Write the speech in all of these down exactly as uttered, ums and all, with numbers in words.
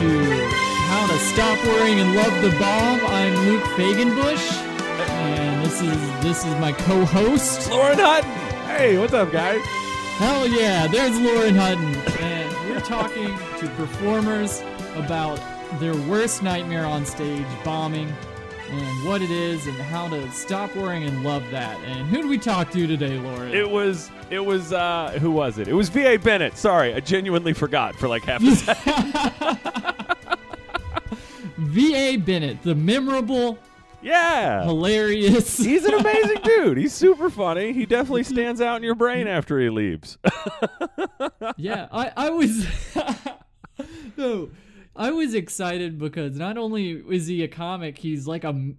to How to Stop Worrying and Love the Bomb. I'm Luke Fagenbush, and this is this is my co-host, Lauren Hutton. Hey, what's up, guys? Hell yeah, there's Lauren Hutton, and we're talking to performers about their worst nightmare on stage, bombing, and what it is, and how to stop worrying and love that. And who did we talk to today, Lauren? It was, it was, uh, who was it? It was V A. Bennett. Sorry, I genuinely forgot for like half a second. V A. Bennett, the memorable, yeah, hilarious. He's an amazing dude. He's super funny. He definitely stands out in your brain after he leaves. Yeah, I, I was, no. I was excited because not only is he a comic, he's like a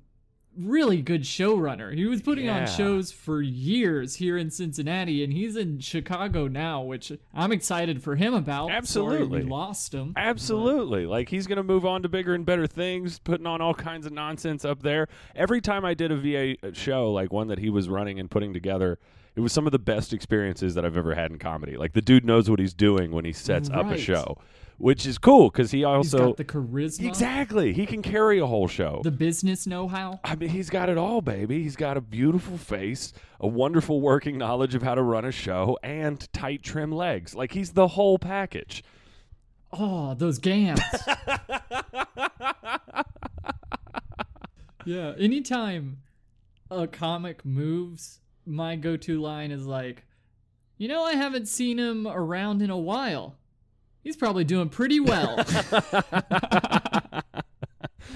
really good showrunner. He was putting yeah. on shows for years here in Cincinnati, and he's in Chicago now, which I'm excited for him about. Absolutely. Sorry we lost him. Absolutely. But. Like, he's going to move on to bigger and better things, putting on all kinds of nonsense up there. Every time I did a V A show, like one that he was running and putting together, it was some of the best experiences that I've ever had in comedy. Like, the dude knows what he's doing when he sets right. up a show. Which is cool because he also... He's got the charisma. Exactly. He can carry a whole show. The business know-how. I mean, he's got it all, baby. He's got a beautiful face, a wonderful working knowledge of how to run a show, and tight, trim legs. Like, he's the whole package. Oh, those gams. Yeah, anytime a comic moves, my go-to line is like, you know, I haven't seen him around in a while. He's probably doing pretty well.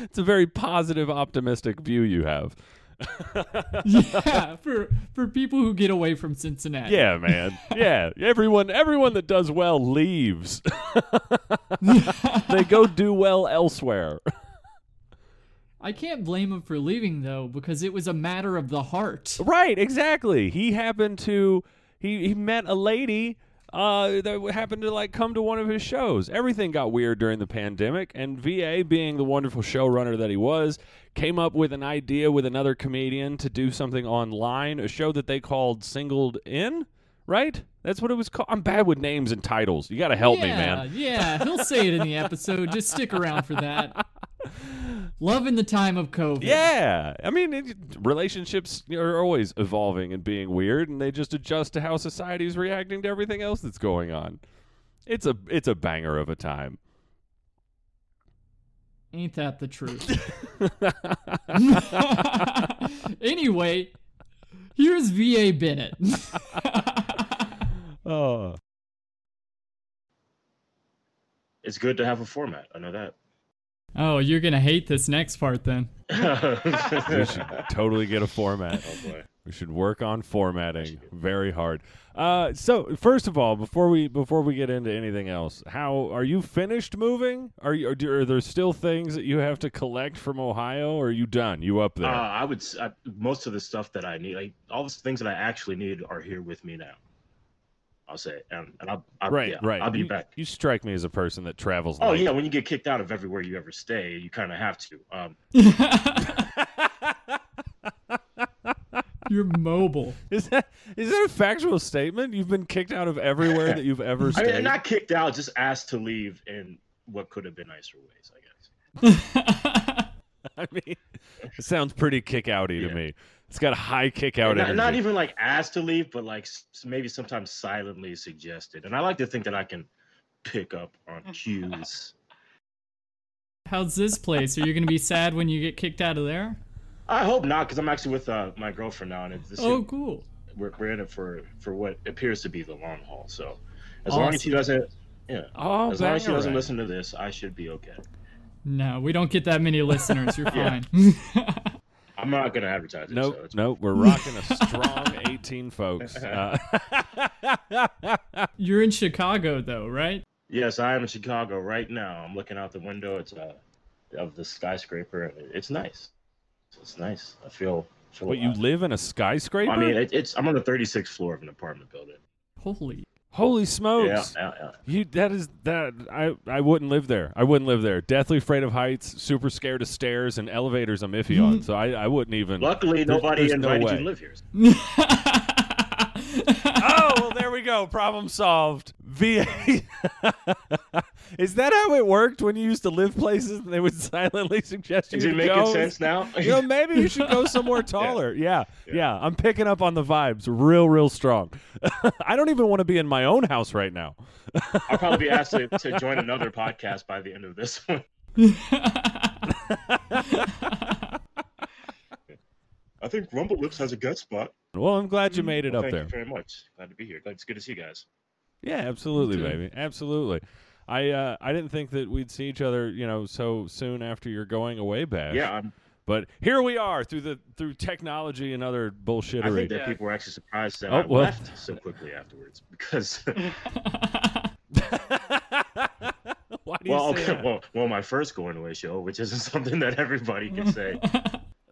It's a very positive, optimistic view you have. Yeah, for for people who get away from Cincinnati. Yeah, man. Yeah, everyone everyone that does well leaves. They go do well elsewhere. I can't blame him for leaving, though, because it was a matter of the heart. Right, exactly. He happened to, he, he met a lady Uh, that happened to like come to one of his shows. Everything got weird during the pandemic, and V A, being the wonderful showrunner that he was, came up with an idea with another comedian to do something online, a show that they called Singled In, right? That's what it was called. I'm bad with names and titles. You got to help yeah, me, man. Yeah, he'll say it in the episode. Just stick around for that. Love in the time of COVID. Yeah. I mean, it, relationships are always evolving and being weird, and they just adjust to how society is reacting to everything else that's going on. It's a it's a banger of a time. Ain't that the truth? Anyway, here's V A. Bennett. Oh. It's good to have a format. I know that. Oh, you're going to hate this next part then. We should totally get a format. Oh, boy. We should work on formatting very hard. Uh, so, first of all, before we before we get into anything else, how are you finished moving? Are you are, are there still things that you have to collect from Ohio, or are you done? You up there? Uh, I would I, most of the stuff that I need, like all the things that I actually need, are here with me now. I'll say it, and, and I'll, I'll, right, yeah, right. I'll be you, back. You strike me as a person that travels. Oh, late. Yeah, when you get kicked out of everywhere you ever stay, you kind of have to. Um, You're mobile. Is that is that a factual statement? You've been kicked out of everywhere that you've ever stayed? I mean, not kicked out, just asked to leave in what could have been nicer ways, I guess. I mean, it sounds pretty kick-outy yeah. to me. It's got a high kick out energy. Not even like asked to leave, but like maybe sometimes silently suggested. And I like to think that I can pick up on cues. How's this place? Are you going to be sad when you get kicked out of there? I hope not, because I'm actually with uh, my girlfriend now. And it's this oh, year, cool. We're, we're in it for, for what appears to be the long haul. So as awesome. long as she doesn't, yeah, oh, as long as she doesn't right. listen to this, I should be okay. No, we don't get that many listeners. You're fine. I'm not going to advertise it. Nope, so it's nope. We're rocking a strong eighteen, folks. Uh, You're in Chicago, though, right? Yes, I am in Chicago right now. I'm looking out the window. It's uh, of the skyscraper. It's nice. It's nice. I feel. feel but you live in a skyscraper? I mean, it, it's. I'm on the thirty-sixth floor of an apartment building. Holy. Holy smokes! Yeah, yeah, yeah. You that is that I, I wouldn't live there. I wouldn't live there. Deathly afraid of heights, super scared of stairs and elevators. I'm iffy on, so I, I wouldn't even. Luckily, nobody invited no you to live here. Oh, well, there we go. Problem solved. V A Is that how it worked when you used to live places and they would silently suggest you Is it making go? sense now? You know, maybe you should go somewhere taller. Yeah. Yeah. yeah. yeah. I'm picking up on the vibes real, real strong. I don't even want to be in my own house right now. I'll probably be asked to, to join another podcast by the end of this one. I think Rumble Lips has a gut spot. Well, I'm glad you made it well, up thank there. Thank you very much. Glad to be here. Glad it's good to see you guys. Yeah, absolutely, baby. Absolutely. I uh, I didn't think that we'd see each other, you know, so soon after you're going away, Bash. Yeah. I'm... But here we are through the through technology and other bullshittery. I think that yeah. people were actually surprised that oh, I well. left so quickly afterwards because. Why do you well, say okay, that? well, well, my first going away show, which isn't something that everybody can say.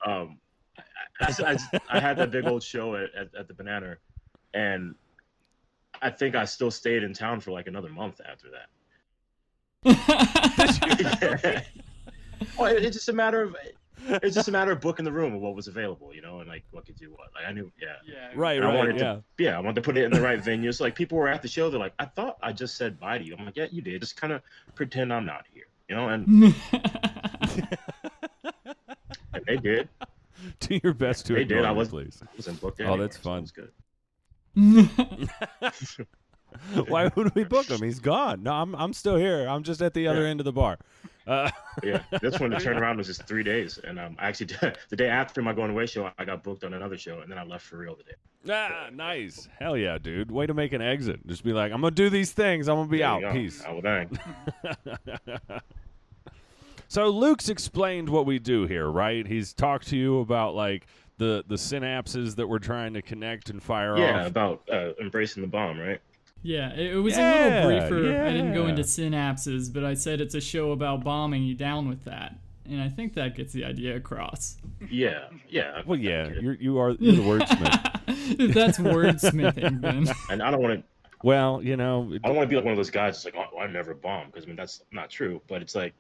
um. I, I, I had that big old show at, at, at the Banana, and I think I still stayed in town for like another month after that. well, it, it's just a matter of it's just a matter of booking the room of what was available, you know, and like what could do what. Like I knew, yeah, yeah, right, right, I wanted yeah, to, yeah. I wanted to put it in the right venue. So like people were at the show, they're like, "I thought I just said bye to you." I'm like, "Yeah, you did. Just kind of pretend I'm not here," you know, and, and they did. Do your best to ignore it, please. I wasn't booked anywhere. Oh, that's fun. So that's good. Why would we book him? He's gone. No, I'm I'm still here. I'm just at the yeah. other end of the bar. Uh, yeah, that's when the turnaround was just three days, and um, I actually did, the day after my going away show, I got booked on another show, and then I left for real today. Ah, so, nice. Yeah. Hell yeah, dude. Way to make an exit. Just be like, I'm gonna do these things. I'm gonna be there out. Go. Peace. Oh, dang. So Luke's explained what we do here, right? He's talked to you about like the, the synapses that we're trying to connect and fire yeah, off. Yeah, about uh, embracing the bomb, right? Yeah, it, it was yeah, a little briefer. Yeah. I didn't go into synapses, but I said it's a show about bombing you down with that. And I think that gets the idea across. Yeah, yeah. Well, yeah, you're, you are you're the wordsmith. That's wordsmithing, Ben. And I don't want to... Well, you know... I don't want to be like one of those guys that's like, oh, I never bombed, because I mean, that's not true, but it's like,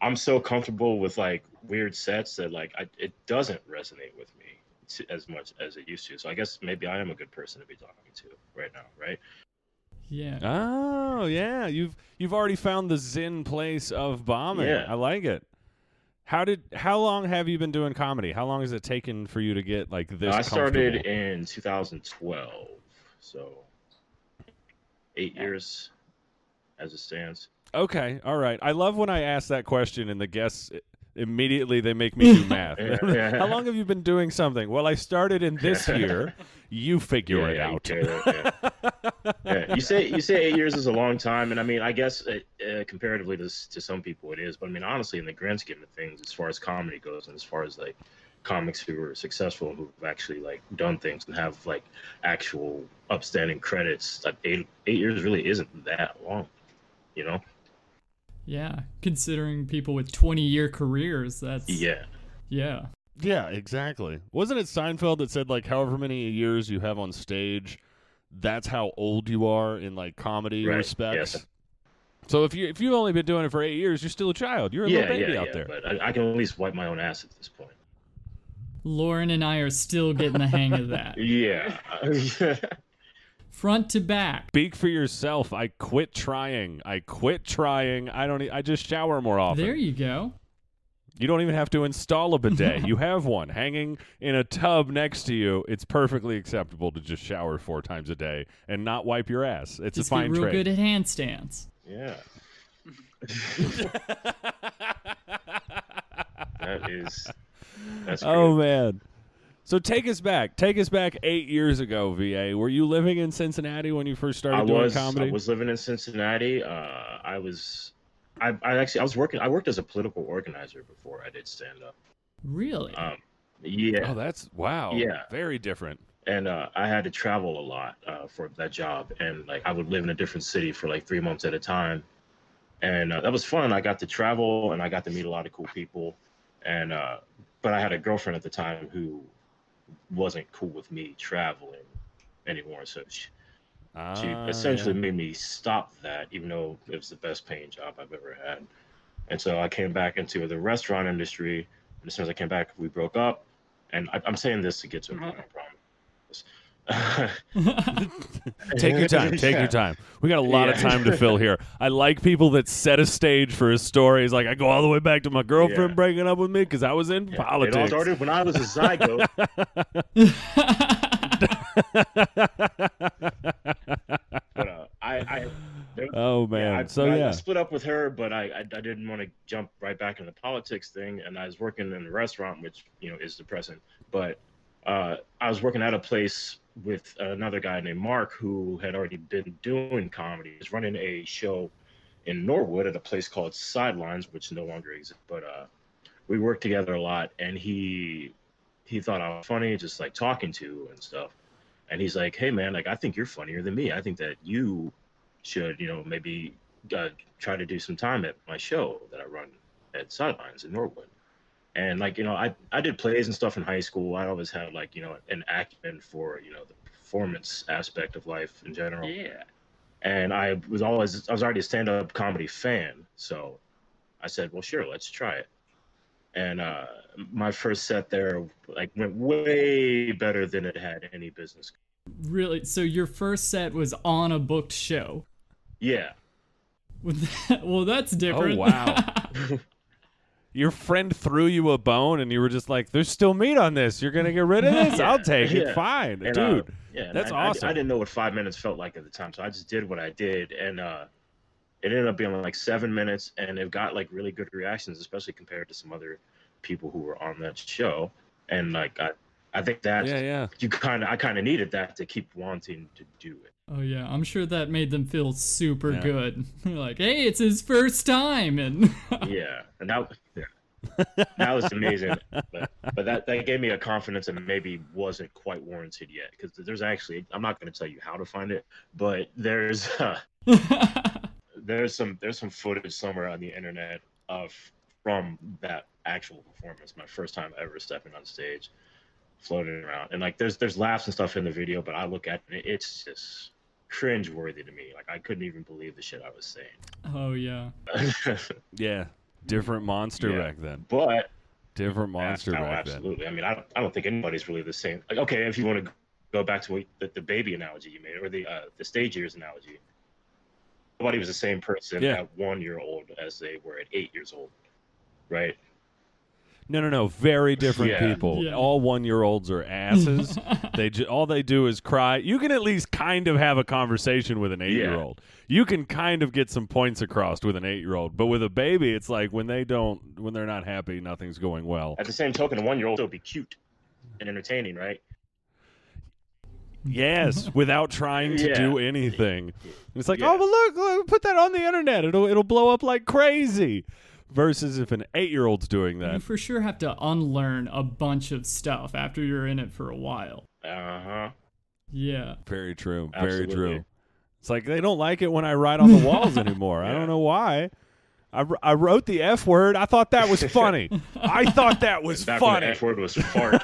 I'm so comfortable with like weird sets that like I, it doesn't resonate with me t- as much as it used to. So I guess maybe I am a good person to be talking to right now, right? Yeah. Oh yeah, you've you've already found the zen place of bombing. Yeah. I like it. How did how long have you been doing comedy? How long has it taken for you to get like this? I started in two thousand twelve, so eight yeah. years as it stands. Okay, all right. I love when I ask that question and the guests immediately they make me do math. Yeah, yeah. How long have you been doing something? Well, I started in this year. You figure yeah, it yeah, out. You, it, yeah. yeah. you say you say eight years is a long time, and I mean, I guess it, uh, comparatively to to some people it is, but I mean, honestly, in the grand scheme of things, as far as comedy goes, and as far as like comics who are successful and who've actually like done things and have like actual upstanding credits, like eight eight years really isn't that long, you know. Yeah, considering people with twenty-year careers, that's... Yeah. Yeah. Yeah, exactly. Wasn't it Seinfeld that said, like, however many years you have on stage, that's how old you are in, like, comedy right. respects? Yes. So if, you, if you've only been doing it for eight years, you're still a child. You're a yeah, little baby yeah, out yeah. there. But I, I can at least wipe my own ass at this point. Lauren and I are still getting the hang of that. Yeah. Front to back. Speak for yourself. I quit trying. I quit trying. I don't. E- I just shower more often. There you go. You don't even have to install a bidet. You have one hanging in a tub next to you. It's perfectly acceptable to just shower four times a day and not wipe your ass. It's just a fine trade. Real good at handstands. Yeah. that is. That's oh great. man. So take us back. Take us back eight years ago, V A. Were you living in Cincinnati when you first started I doing was, comedy? I was living in Cincinnati. Uh, I was, I, I actually, I was working. I worked as a political organizer before I did stand up. Really? Um, yeah. Oh, that's wow. Yeah, very different. And uh, I had to travel a lot uh, for that job, and like I would live in a different city for like three months at a time, and uh, that was fun. I got to travel, and I got to meet a lot of cool people, and uh, but I had a girlfriend at the time who wasn't cool with me traveling anymore, so she, ah, she essentially yeah. made me stop that, even though it was the best paying job I've ever had. And so I came back into the restaurant industry, and as soon as I came back, we broke up. And I, I'm saying this to get to a point, I promise. Take your time. Take yeah. your time. We got a lot yeah. of time to fill here. I like people that set a stage for a story. It's like, I go all the way back to my girlfriend yeah. breaking up with me because I was in yeah. politics. It all started when I was a zygote. But, uh, I, I, there, oh man! Yeah, I, so I, yeah, I split up with her, but I, I, I didn't want to jump right back into the politics thing, and I was working in a restaurant, which you know is depressing. But uh, I was working at a place with another guy named Mark who had already been doing comedy. He was running a show in Norwood at a place called Sidelines, which no longer exists. But uh, we worked together a lot, and he he thought I was funny, just like talking to and stuff. And he's like, hey, man, like, I think you're funnier than me. I think that you should, you know, maybe uh, try to do some time at my show that I run at Sidelines in Norwood. And, like, you know, I, I did plays and stuff in high school. I always had, like, you know, an acumen for, you know, the performance aspect of life in general. Yeah. And I was always, I was already a stand-up comedy fan. So I said, well, sure, let's try it. And uh, my first set there, like, went way better than it had any business. Really? So your first set was on a booked show? Yeah. Well, that's different. Oh, wow. Your friend threw you a bone, and you were just like, there's still meat on this. You're going to get rid of this? Yeah, I'll take yeah. it. Fine. And, Dude, uh, yeah, that's I, awesome. I, I didn't know what five minutes felt like at the time, so I just did what I did, and uh, it ended up being like seven minutes, and it got like really good reactions, especially compared to some other people who were on that show. And like, I, I think that yeah, yeah. you kind of, I kind of needed that to keep wanting to do it. Oh yeah. I'm sure that made them feel super yeah. good. Like, hey, it's his first time. And yeah. And that, yeah, that was amazing. But, but that, that gave me a confidence that maybe wasn't quite warranted yet. Cause there's actually, I'm not going to tell you how to find it, but there's, uh, There's some there's some footage somewhere on the internet of from that actual performance, my first time ever stepping on stage, floating around, and like there's there's laughs and stuff in the video, but I look at it, it's just cringeworthy to me. Like I couldn't even believe the shit I was saying. Oh yeah, yeah, different monster yeah, back then. But different monster yeah, no, back absolutely. then. Absolutely. I mean, I don't I don't think anybody's really the same. Like okay, if you want to go back to what, the, the baby analogy you made or the uh, the stage years analogy. Nobody was the same person yeah. at one year old as they were at eight years old, right? No, no, no. Very different yeah. people. Yeah. All one year olds are asses. they ju- all they do is cry. You can at least kind of have a conversation with an eight year old. You can kind of get some points across with an eight year old, but with a baby, it's like when they don't, when they're not happy, nothing's going well. At the same token, a one year old will be cute and entertaining, right? Yes, without trying to yeah. do anything. It's like, yeah. oh, well, look, look, put that on the internet. It'll it'll blow up like crazy. Versus if an eight-year-old's doing that. You for sure have to unlearn a bunch of stuff after you're in it for a while. Uh-huh. Yeah. Very true. Absolutely. Very true. It's like they don't like it when I write on the walls anymore. yeah. I don't know why. I, I wrote the F word. I thought that was funny. I thought that was Back funny. When the F word was fart.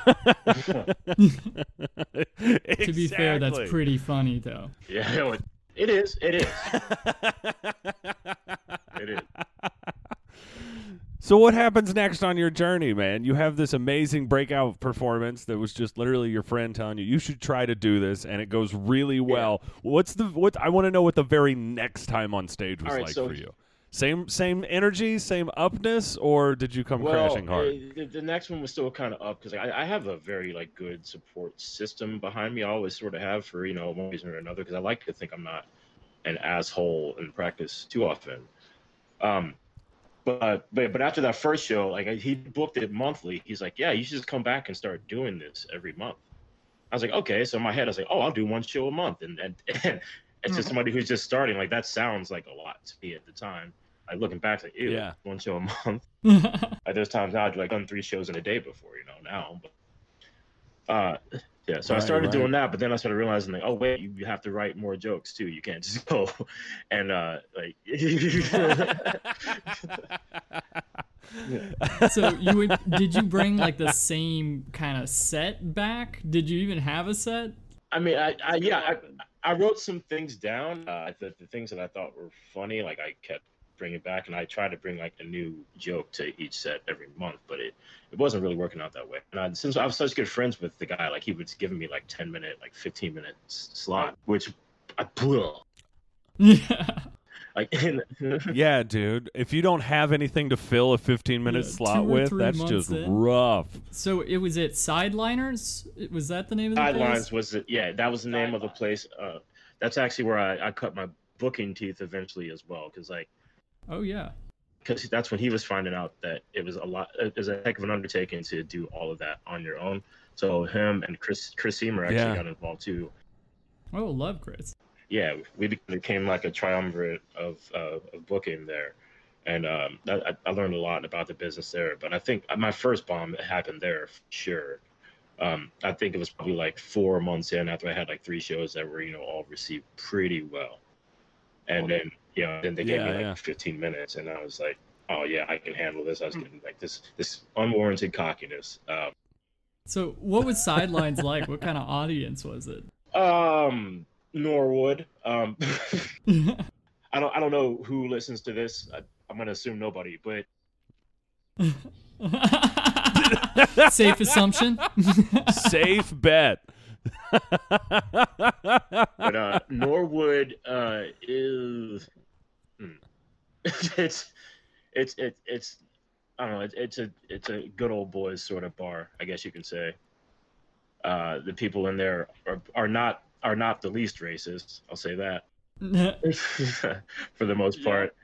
Exactly. To be fair, that's pretty funny, though. Yeah, it is. It is. It is. So what happens next on your journey, man? You have this amazing breakout performance that was just literally your friend telling you, you should try to do this, and it goes really well. Yeah. What's the what? I want to know what the very next time on stage was right, like so- for you. Same same energy, same upness, or did you come well, crashing hard? The, the next one was still kind of up because I, I have a very like good support system behind me. I always sort of have for you know one reason or another because I like to think I'm not an asshole in practice too often. Um, but but but after that first show, like he booked it monthly. He's like, yeah, you should just come back and start doing this every month. I was like, okay. So in my head, I was like, oh, I'll do one show a month, and and. and it's just somebody who's just starting. Like that sounds like a lot to me at the time. Like looking back, it's like, ew, yeah. one show a month. Like there's times now I'd like done three shows in a day before, you know, now. But, uh, yeah, so right, I started right. doing that, but then I started realizing, like, oh, wait, you have to write more jokes, too. You can't just go and, uh, like... yeah. So you would, did you bring, like, the same kind of set back? Did you even have a set? I mean, I, I yeah, I... I wrote some things down, uh, the, the things that I thought were funny. Like I kept bring it back. And I tried to bring like a new joke to each set every month, but it, it wasn't really working out that way. And I, since I was such good friends with the guy, like he was giving me like ten minute, like fifteen minute slot, which I blew up. Yeah. Like, yeah, dude. If you don't have anything to fill a fifteen-minute yeah, slot with, that's just in. rough. So it was at Sideliners? Was that the name of the Sidelines place? Sidelines was it? Yeah, that was the Sideline. name of the place. Uh, that's actually where I, I cut my booking teeth eventually as well, because like, oh yeah, because that's when he was finding out that it was a lot. It was a heck of an undertaking to do all of that on your own. So him and Chris Chris Seymour actually yeah. got involved too. Oh, love Chris. Yeah, we became like a triumvirate of, uh, of booking there. And um, I, I learned a lot about the business there. But I think my first bomb happened there for sure. Um, I think it was probably like four months in after I had like three shows that were, you know, all received pretty well. And then, you know, then they gave yeah, me like yeah. fifteen minutes. And I was like, oh, yeah, I can handle this. I was getting like this, this unwarranted cockiness. Um, so what was Sidelines like? What kind of audience was it? Um... Norwood. Um, I don't. I don't know who listens to this. I, I'm gonna assume nobody, but safe assumption. Safe bet. But uh, Norwood uh, is. Hmm. it's, it's, it's, it's. I don't know. It's, it's a, it's a good old boys sort of bar, I guess you can say. Uh, the people in there are are not. are not the least racist, I'll say that, for the most part.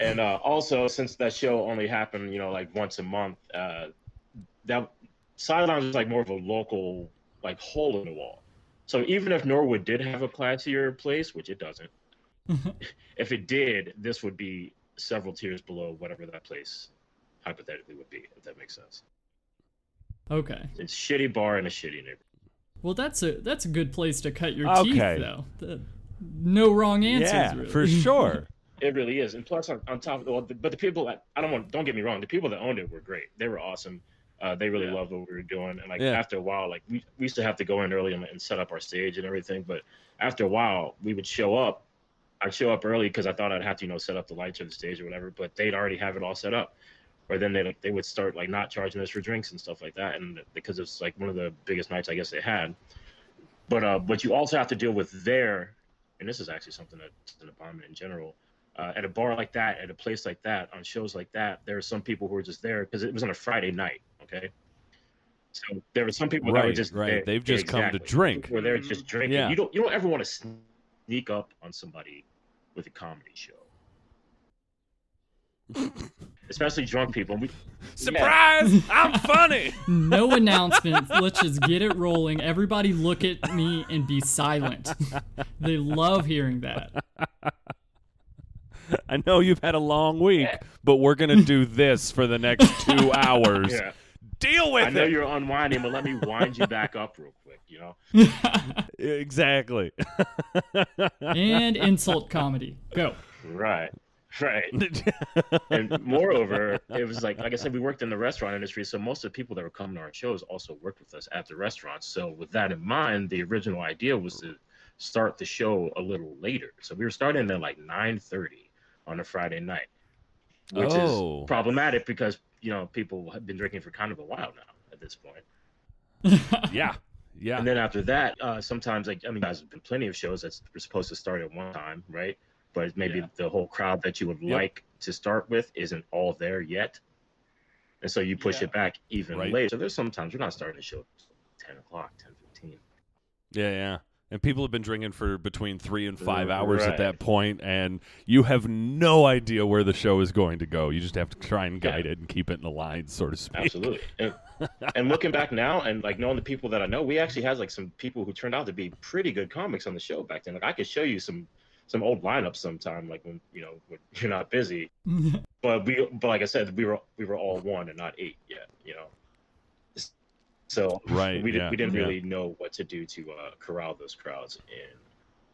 And uh, also, since that show only happened, you know, like once a month, uh, that Sidelines was like more of a local, like hole in the wall. So even if Norwood did have a classier place, which it doesn't, if it did, this would be several tiers below whatever that place hypothetically would be, if that makes sense. Okay. It's a shitty bar in a shitty neighborhood. Well, that's a that's a good place to cut your okay. teeth, though. The, no wrong answers, yeah, really. For sure. It really is, and plus on, on top of well, the, but the people that, I don't want don't get me wrong, the people that owned it were great. They were awesome. Uh, they really yeah. loved what we were doing, and like yeah. after a while, like we, we used to have to go in early and, and set up our stage and everything. But after a while, we would show up. I'd show up early because I thought I'd have to you know set up the lights or the stage or whatever. But they'd already have it all set up. Or then they like, they would start like not charging us for drinks and stuff like that, and because it's like one of the biggest nights I guess they had. But uh, what you also have to deal with there, and this is actually something that's an abomination in general, uh, at a bar like that, at a place like that, on shows like that, there are some people who are just there because it was on a Friday night, okay? So there were some people right, that were just right. there. They've just exactly. come to drink. Where they're just drinking. Yeah. You don't you don't ever want to sneak up on somebody with a comedy show. Especially drunk people. We, Surprise! Yeah. I'm funny! No announcements. Let's just get it rolling. Everybody look at me and be silent. They love hearing that. I know you've had a long week, but we're going to do this for the next two hours. Yeah. Deal with it! I know it. You're unwinding, but let me wind you back up real quick, you know? Exactly. And insult comedy. Go. Right. Right. And moreover, it was like, like I said, we worked in the restaurant industry, so most of the people that were coming to our shows also worked with us at the restaurants. So with that in mind, the original idea was to start the show a little later. So we were starting at like nine thirty on a Friday night, which oh. is problematic because, you know, people have been drinking for kind of a while now at this point. Yeah. Yeah. And then after that, uh, sometimes, like, I mean, there's been plenty of shows that were supposed to start at one time, right? But maybe yeah. the whole crowd that you would yep. like to start with isn't all there yet. And so you push yeah. it back even right. later. So there's sometimes you're not starting the show at ten o'clock, ten fifteen. Yeah, yeah. And people have been drinking for between three and five hours right. at that point, and you have no idea where the show is going to go. You just have to try and guide yeah. it and keep it in the line, so to speak. Absolutely. And, and looking back now and, like, knowing the people that I know, we actually had, like, some people who turned out to be pretty good comics on the show back then. Like, I could show you some... some old lineups sometime, like when you know when you're not busy. But we, but like I said, we were we were all one and not eight yet, you know. So right, we didn't yeah, we didn't yeah. really know what to do to uh, corral those crowds in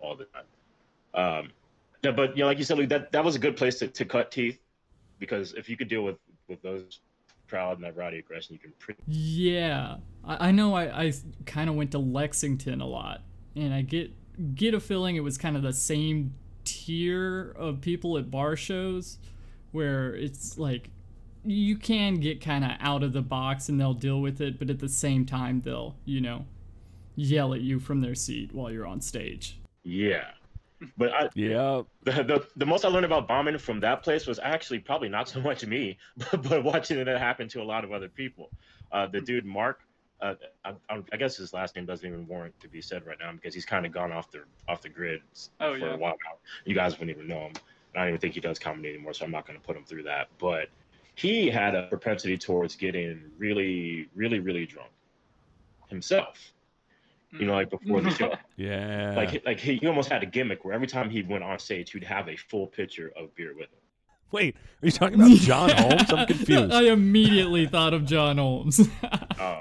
all the time. Um, yeah, but you know, like you said, Luke, that that was a good place to, to cut teeth, because if you could deal with with those crowd and that rowdy aggression, you can pretty. Yeah, I, I know. I I kind of went to Lexington a lot, and I get. get a feeling it was kind of the same t- tier of people at bar shows where it's like you can get kind of out of the box and they'll deal with it, but at the same time they'll, you know, yell at you from their seat while you're on stage. Yeah. But I, yeah, the, the the most I learned about bombing from that place was actually probably not so much me, but, but watching it happen to a lot of other people. Uh, the dude Mark, uh, I, I guess his last name doesn't even warrant to be said right now because he's kind of gone off the off the grid oh, for yeah. a while now. You guys wouldn't even know him. I don't even think he does comedy anymore, so I'm not going to put him through that. But he had a propensity towards getting really, really, really drunk himself. You know, like before the show. Yeah. Like, like he, he almost had a gimmick where every time he went on stage, he'd have a full pitcher of beer with him. Wait, are you talking about John Holmes? I'm confused. I immediately thought of John Holmes. Oh,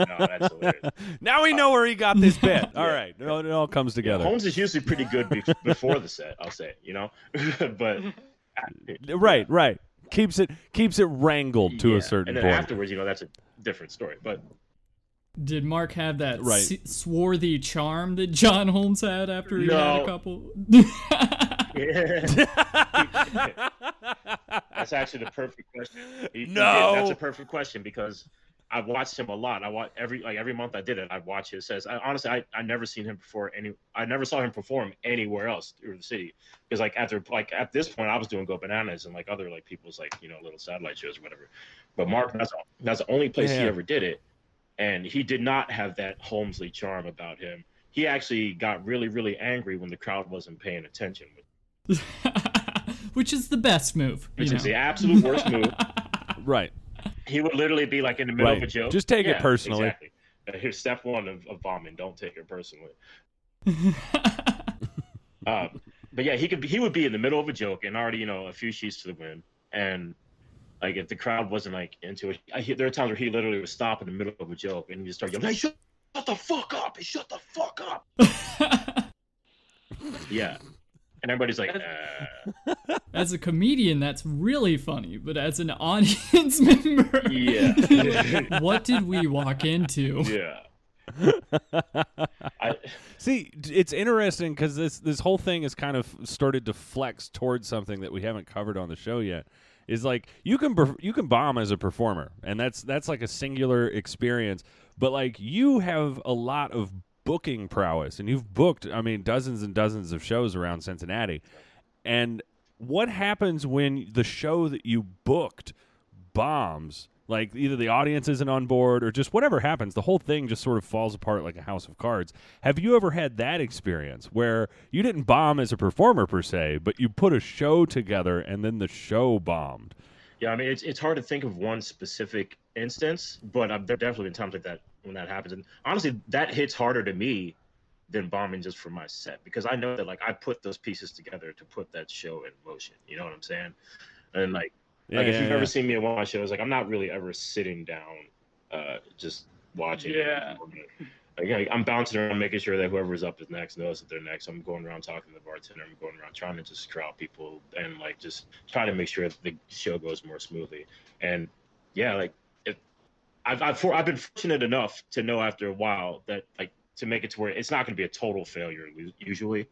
no, that's hilarious. Now we know where he got this bit. All yeah. right, it all, it all comes together. Yeah, Holmes is usually pretty good be- before the set, I'll say, you know? But right, right. Keeps it keeps it wrangled to yeah. a certain point. And then point. afterwards, you know, that's a different story, but... Did Mark have that right. s- swarthy charm that John Holmes had after he no. had a couple? That's actually the perfect question. He, no, he that's a perfect question because I've watched him a lot. I watch every like every month I did it. I'd watch his sets. I, honestly, I I never seen him before any. I never saw him perform anywhere else through the city because like after like at this point I was doing Go Bananas and like other like people's like you know little satellite shows or whatever. But Mark, that's that's the only place yeah. he ever did it. And he did not have that Holmesley charm about him. He actually got really, really angry when the crowd wasn't paying attention. Which is the best move. Which you is know. the absolute worst move. Right. He would literally be like in the middle right. of a joke. Just take yeah, it personally. Exactly. Here's step one of, of bombing. Don't take it personally. um, but yeah, he could. He would be in the middle of a joke and already, you know, a few sheets to the wind. And... Like, if the crowd wasn't, like, into it, I, there are times where he literally would stop in the middle of a joke and he'd just start yelling, hey, shut, shut the fuck up! Hey, shut the fuck up! Yeah. And everybody's like, uh... As a comedian, that's really funny, but as an audience member... Yeah. What did we walk into? Yeah. I... See, it's interesting because this, this whole thing has kind of started to flex towards something that we haven't covered on the show yet. Is like you can you can bomb as a performer, and that's that's like a singular experience. But like you have a lot of booking prowess, and you've booked, I mean, dozens and dozens of shows around Cincinnati. And what happens when the show that you booked bombs? Like either the audience isn't on board, or just whatever happens, the whole thing just sort of falls apart like a house of cards. Have you ever had that experience where you didn't bomb as a performer per se, but you put a show together and then the show bombed? Yeah, I mean, it's it's hard to think of one specific instance, but I've, there have definitely been times like that when that happens. And honestly, that hits harder to me than bombing just for my set because I know that like I put those pieces together to put that show in motion. You know what I'm saying? And like. Like, yeah, if you've yeah, ever yeah. seen me at one of my shows, like, I'm not really ever sitting down uh, just watching. Yeah. Like, like, I'm bouncing around, making sure that whoever's up is next knows that they're next. I'm going around talking to the bartender. I'm going around trying to just crowd people and, like, just try to make sure that the show goes more smoothly. And, yeah, like, if, I've, I've, for, I've been fortunate enough to know after a while that, like, to make it to where it's not going to be a total failure, usually.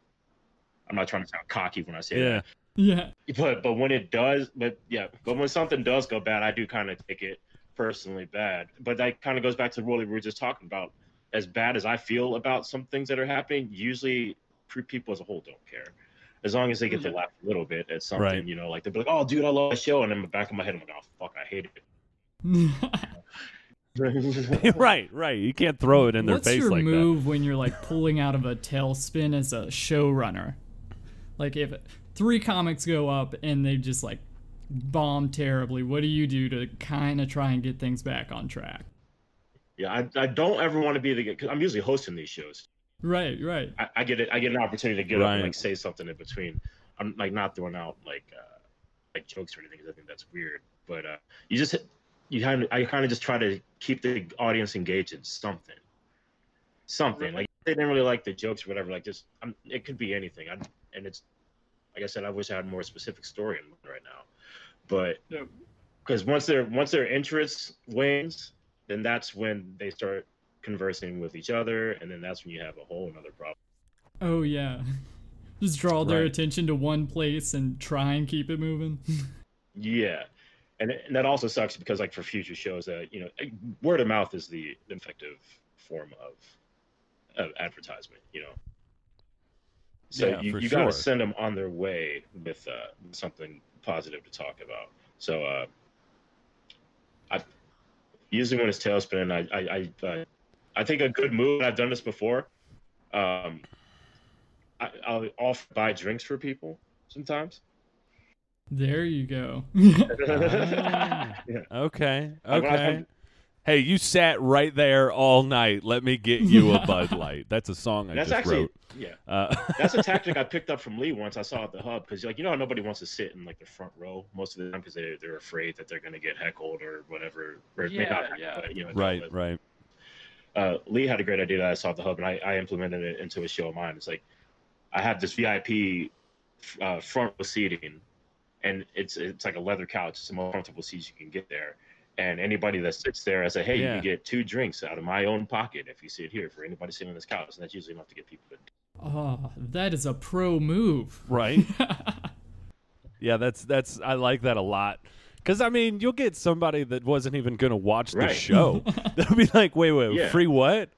I'm not trying to sound cocky when I say yeah. that. Yeah, but but when it does, but yeah, but when something does go bad, I do kind of take it personally bad. But that kind of goes back to what we were just talking about. As bad as I feel about some things that are happening, usually people as a whole don't care, as long as they get to laugh a little bit at something. Right. You know, like they'll be like, "Oh, dude, I love the show," and in the back of my head, I'm like, "Oh, fuck, I hate it." Right, right. You can't throw it in their What's face like that. What's your move when you're like pulling out of a tailspin as a showrunner? Like if. It- Three comics go up and they just like bomb terribly. What do you do to kind of try and get things back on track? Yeah, I, I don't ever want to be the because I'm usually hosting these shows. Right, right. I, I get it. I get an opportunity to get right. up and like say something in between. I'm like not throwing out like uh, like jokes or anything because I think that's weird. But uh, you just you kind of I kind of just try to keep the audience engaged in something, something like if they didn't really like the jokes or whatever. Like just I'm, it could be anything. I, and it's. Like I said, I wish I had a more specific story in mind right now, but because once their once their interest wanes, then that's when they start conversing with each other, and then that's when you have a whole another problem. Oh yeah, Just draw right. their attention to one place and try and keep it moving. Yeah. And, and that also sucks because, like, for future shows, that, you know, word of mouth is the effective form of, of advertisement, you know. So yeah, you, you sure. got to send them on their way with uh, something positive to talk about. So uh, I usually when it's Tailspin, I I, I, uh, I think a good move, and I've done this before, um, I, I'll off buy drinks for people sometimes. There you go. ah. yeah. Okay. Okay. Hey, you sat right there all night. Let me get you a Bud Light. That's a song I that's just actually, wrote. Yeah. Uh, that's a tactic I picked up from Lee once I saw at the Hub, because, like, you know how nobody wants to sit in, like, the front row most of the time because they, they're afraid that they're going to get heckled or whatever. Or yeah, not heckled, yeah. But, you know, right, but, right. Uh, Lee had a great idea that I saw at the Hub, and I, I implemented it into a show of mine. It's like I have this V I P uh, front row seating, and it's it's like a leather couch. It's the most comfortable seats you can get there. And anybody that sits there, I say, hey, yeah. you can get two drinks out of my own pocket if you sit here for anybody sitting on this couch. And that's usually enough to get people to do. Oh, that is a pro move. Right? yeah, that's that's I like that a lot. Because, I mean, you'll get somebody that wasn't even going to watch right. the show. They'll be like, wait, wait, yeah. free what?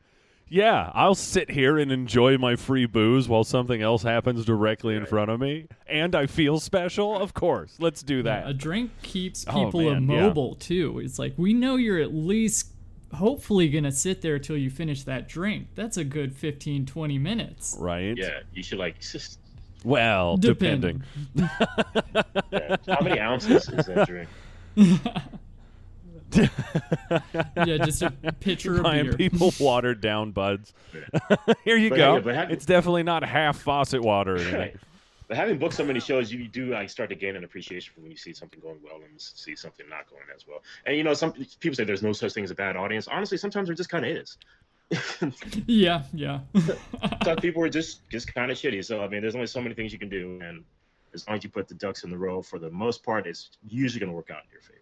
Yeah, I'll sit here and enjoy my free booze while something else happens directly in right. front of me. And I feel special? Of course. Let's do that. Yeah, a drink keeps people oh, man, immobile, yeah. too. It's like, we know you're at least hopefully going to sit there till you finish that drink. That's a good fifteen, twenty minutes. Right. Yeah, you should, like, just... Well, depending. depending. yeah. How many ounces is that drink? yeah, just a pitcher Buying of beer. People watered down buds. Here you but, go. Yeah, but having, it's definitely not half faucet water. Right. But having booked so many shows, you do like start to gain an appreciation for when you see something going well and see something not going as well. And you know, some people say there's no such thing as a bad audience. Honestly, sometimes there just kind of is. yeah, yeah. some people are just just kind of shitty. So I mean, there's only so many things you can do, and as long as you put the ducks in the row, for the most part, it's usually going to work out in your favor.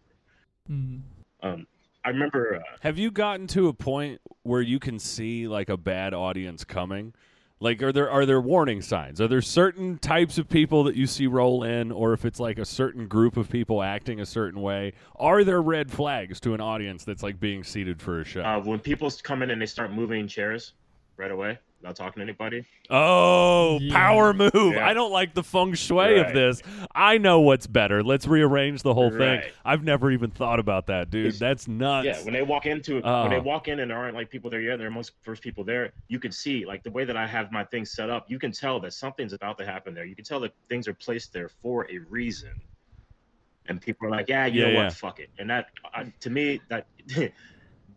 Mm. Um, I remember. Uh, Have you gotten to a point where you can see like a bad audience coming? Like, are there are there warning signs? Are there certain types of people that you see roll in, or if it's like a certain group of people acting a certain way, are there red flags to an audience that's like being seated for a show? Uh, when people come in and they start moving chairs right away, not talking to anybody. Oh, yeah. Power move. Yeah. I don't like the feng shui right. of this. I know what's better. Let's rearrange the whole right. thing. I've never even thought about that, dude. It's, that's nuts. Yeah, when they walk into it, uh, when they walk in and there aren't like people there yet, they're most first people there, you can see like the way that I have my things set up, you can tell that something's about to happen there. You can tell that things are placed there for a reason. And people are like, yeah, you yeah, know yeah. what? Fuck it. And that, I, to me, that...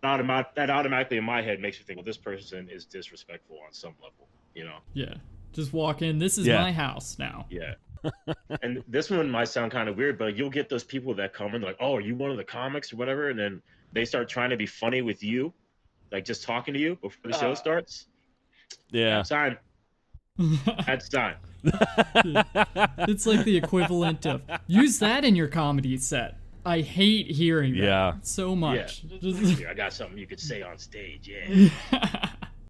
Automat- that automatically in my head makes you think, well, this person is disrespectful on some level, you know? Yeah. Just walk in. This is yeah. my house now. Yeah. and this one might sound kind of weird, but you'll get those people that come and they're like, oh, are you one of the comics or whatever? And then they start trying to be funny with you, like just talking to you before the uh, show starts. Yeah. Sign. That's time. It's like the equivalent of use that in your comedy set. I hate hearing that yeah. so much. Yeah. Here, I got something you could say on stage, yeah.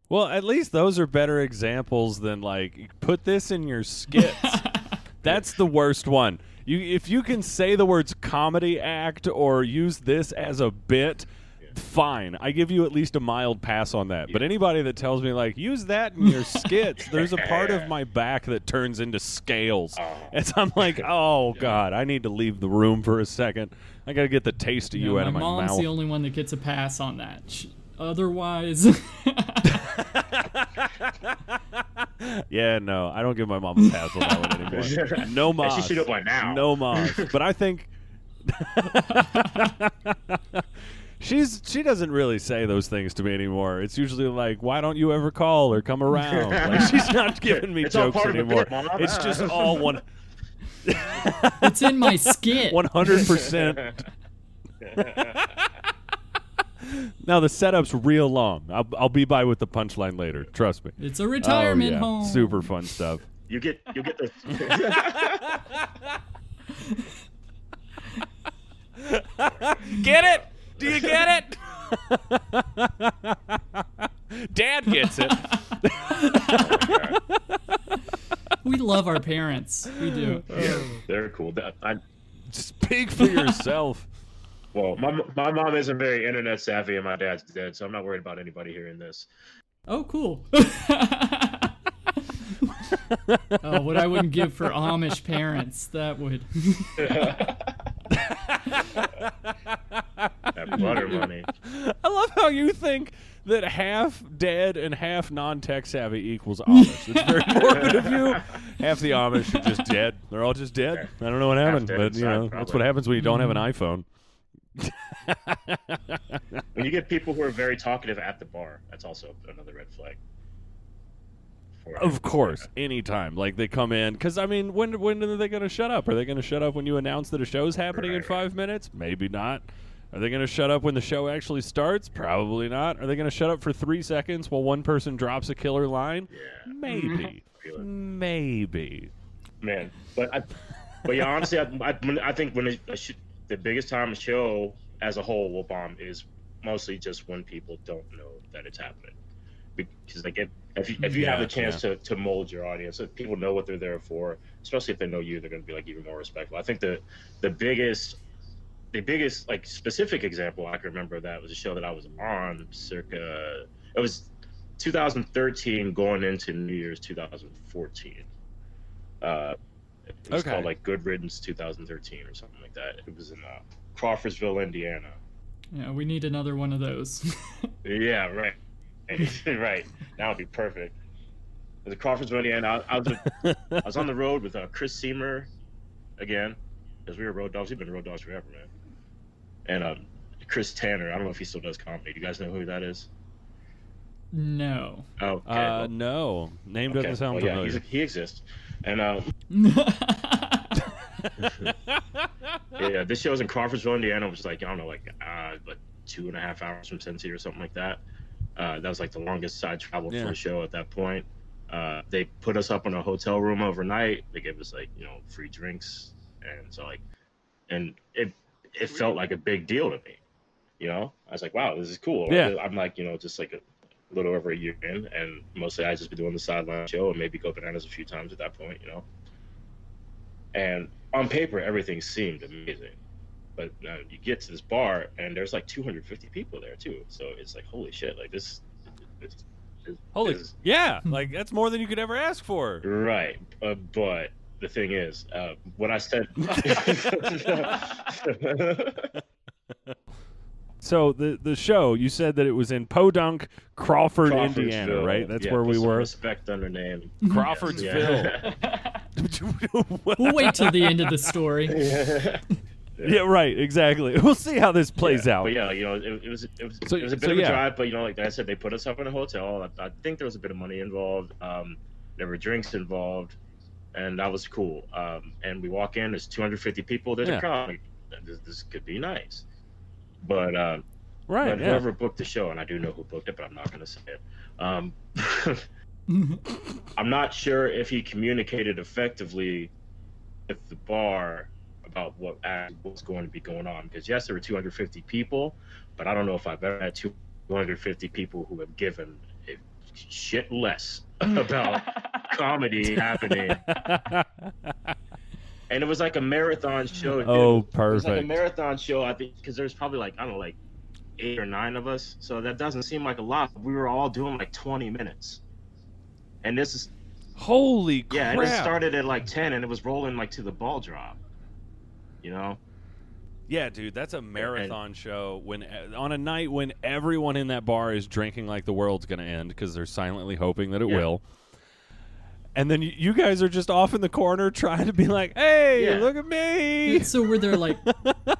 well, at least those are better examples than, like, put this in your skits. That's the worst one. You, if you can say the words comedy act or use this as a bit, yeah. fine. I give you at least a mild pass on that. Yeah. But anybody that tells me, like, use that in your skits, there's a part of my back that turns into scales. Oh. And so I'm like, oh, yeah. God, I need to leave the room for a second. I gotta get the taste of you no, out of my, my mouth. My mom's the only one that gets a pass on that. She, otherwise, yeah, no, I don't give my mom a pass on that one anymore. No mom. She should have by now. No mom. But I think she's she doesn't really say those things to me anymore. It's usually like, why don't you ever call or come around? Like, she's not giving me it's jokes anymore. Bit, it's just all one. It's in my skit. one hundred percent. Now the setup's real long. I'll, I'll be by with the punchline later. Trust me. It's a retirement oh, yeah. home. Super fun stuff. You get you get this. Get it? Do you get it? Dad gets it. Oh, we love our parents. We do. Yeah, they're cool. I, Speak for yourself. Well, my my mom isn't very internet savvy, and my dad's dead, so I'm not worried about anybody hearing this. Oh, cool. Oh, what I wouldn't give for Amish parents, that would. That butter money. I love how you think that half dead and half non-tech savvy equals Amish. It's very morbid of you. Half the Amish are just dead. They're all just dead. I don't know what happened, but you know, probably. That's what happens when you don't have an iPhone. When you get people who are very talkative at the bar, that's also another red flag. Of course, anytime. Like, they come in. Because, I mean, when when are they going to shut up? Are they going to shut up when you announce that a show's happening in five minutes? Maybe not. Are they going to shut up when the show actually starts? Probably not. Are they going to shut up for three seconds while one person drops a killer line? Yeah. Maybe. Mm-hmm. Maybe. Man. But, I, but yeah, honestly, I, I, I think when it, I should, the biggest time a show as a whole will bomb is mostly just when people don't know that it's happening. Because like if, if you, if you yeah, have a chance yeah. to, to mold your audience, if people know what they're there for, especially if they know you, they're going to be like even more respectful. I think the the biggest the biggest like specific example I can remember of that was a show that I was on circa it was twenty thirteen going into New Year's twenty fourteen. Uh, it was okay. called like Good Riddance twenty thirteen or something like that. It was in uh, Crawfordsville, Indiana. Yeah, we need another one of those. Yeah, right. Right, that would be perfect. The Crawfordsville, Indiana. I, I was I was on the road with uh, Chris Seymour again, because we were road dogs. We've been road dogs forever, man. And um, Chris Tanner. I don't know if he still does comedy. Do you guys know who that is? No. Oh, okay. uh, no. Name okay. doesn't sound well, familiar. Yeah, he exists. And um, yeah, this show was in Crawfordsville, Indiana, which is like I don't know, like uh, like two and a half hours from Cincy or something like that. Uh, that was like the longest I traveled yeah. for a show at that point. Uh, they put us up in a hotel room overnight. They gave us like, you know, free drinks. And so like, and it, it felt like a big deal to me, you know, I was like, wow, this is cool. Yeah. I'm like, you know, just like a little over a year in, and mostly I just been doing the sideline show and maybe Go Bananas a few times at that point, you know? And on paper, everything seemed amazing. But uh, you get to this bar and there's like two hundred fifty people there too. So it's like, holy shit, like this. It's, it's, it's, holy, it's, yeah, like that's more than you could ever ask for. Right. Uh, but the thing is, uh, when I said. So the the show, you said that it was in Podunk, Crawford, Indiana, right? That's yeah, where we were. Respect under name. Crawfordsville. We'll wait till the end of the story. Yeah. Yeah. yeah, right, exactly. We'll see how this plays yeah, out. But yeah, you know, it, it was it was, so, it was a bit so, of a yeah. drive, but you know, like I said, they put us up in a hotel. I, I think there was a bit of money involved. Um, there were drinks involved, and that was cool. Um, and we walk in, there's two hundred fifty people. There's yeah. a comic. This, this could be nice. But um, right, but yeah. whoever booked the show, and I do know who booked it, but I'm not going to say it. Um, I'm not sure if he communicated effectively with the bar about what was going to be going on, because yes, there were two hundred fifty people, but I don't know if I've ever had two hundred fifty people who have given a shit less about comedy happening. And it was like a marathon show. Dude. Oh, perfect! It was like a marathon show, I think, because there's probably like I don't know, like eight or nine of us, so that doesn't seem like a lot. But we were all doing like twenty minutes, and this is holy crap! Yeah, and it started at like ten, and it was rolling like to the ball drop. You know, yeah, dude, that's a marathon and, show when on a night when everyone in that bar is drinking like the world's gonna end because they're silently hoping that it yeah. will. And then you, you guys are just off in the corner trying to be like, "Hey, yeah. look at me!" So were there like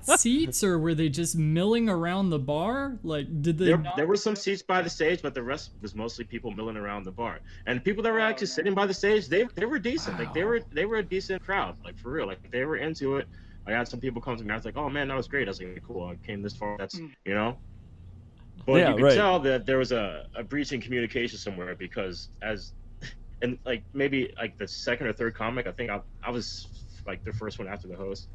seats, or were they just milling around the bar? Like, did they? There, not- there were some seats by the stage, but the rest was mostly people milling around the bar. And people that were actually sitting by the stage, they they were decent. Wow. Like they were they were a decent crowd. Like for real, like they were into it. I had some people come to me. I was like, "Oh man, that was great." I was like, "Cool, I came this far." That's you know. But yeah, you could right. tell that there was a, a breach in communication somewhere because as, and like maybe like the second or third comic, I think I I was like the first one after the host.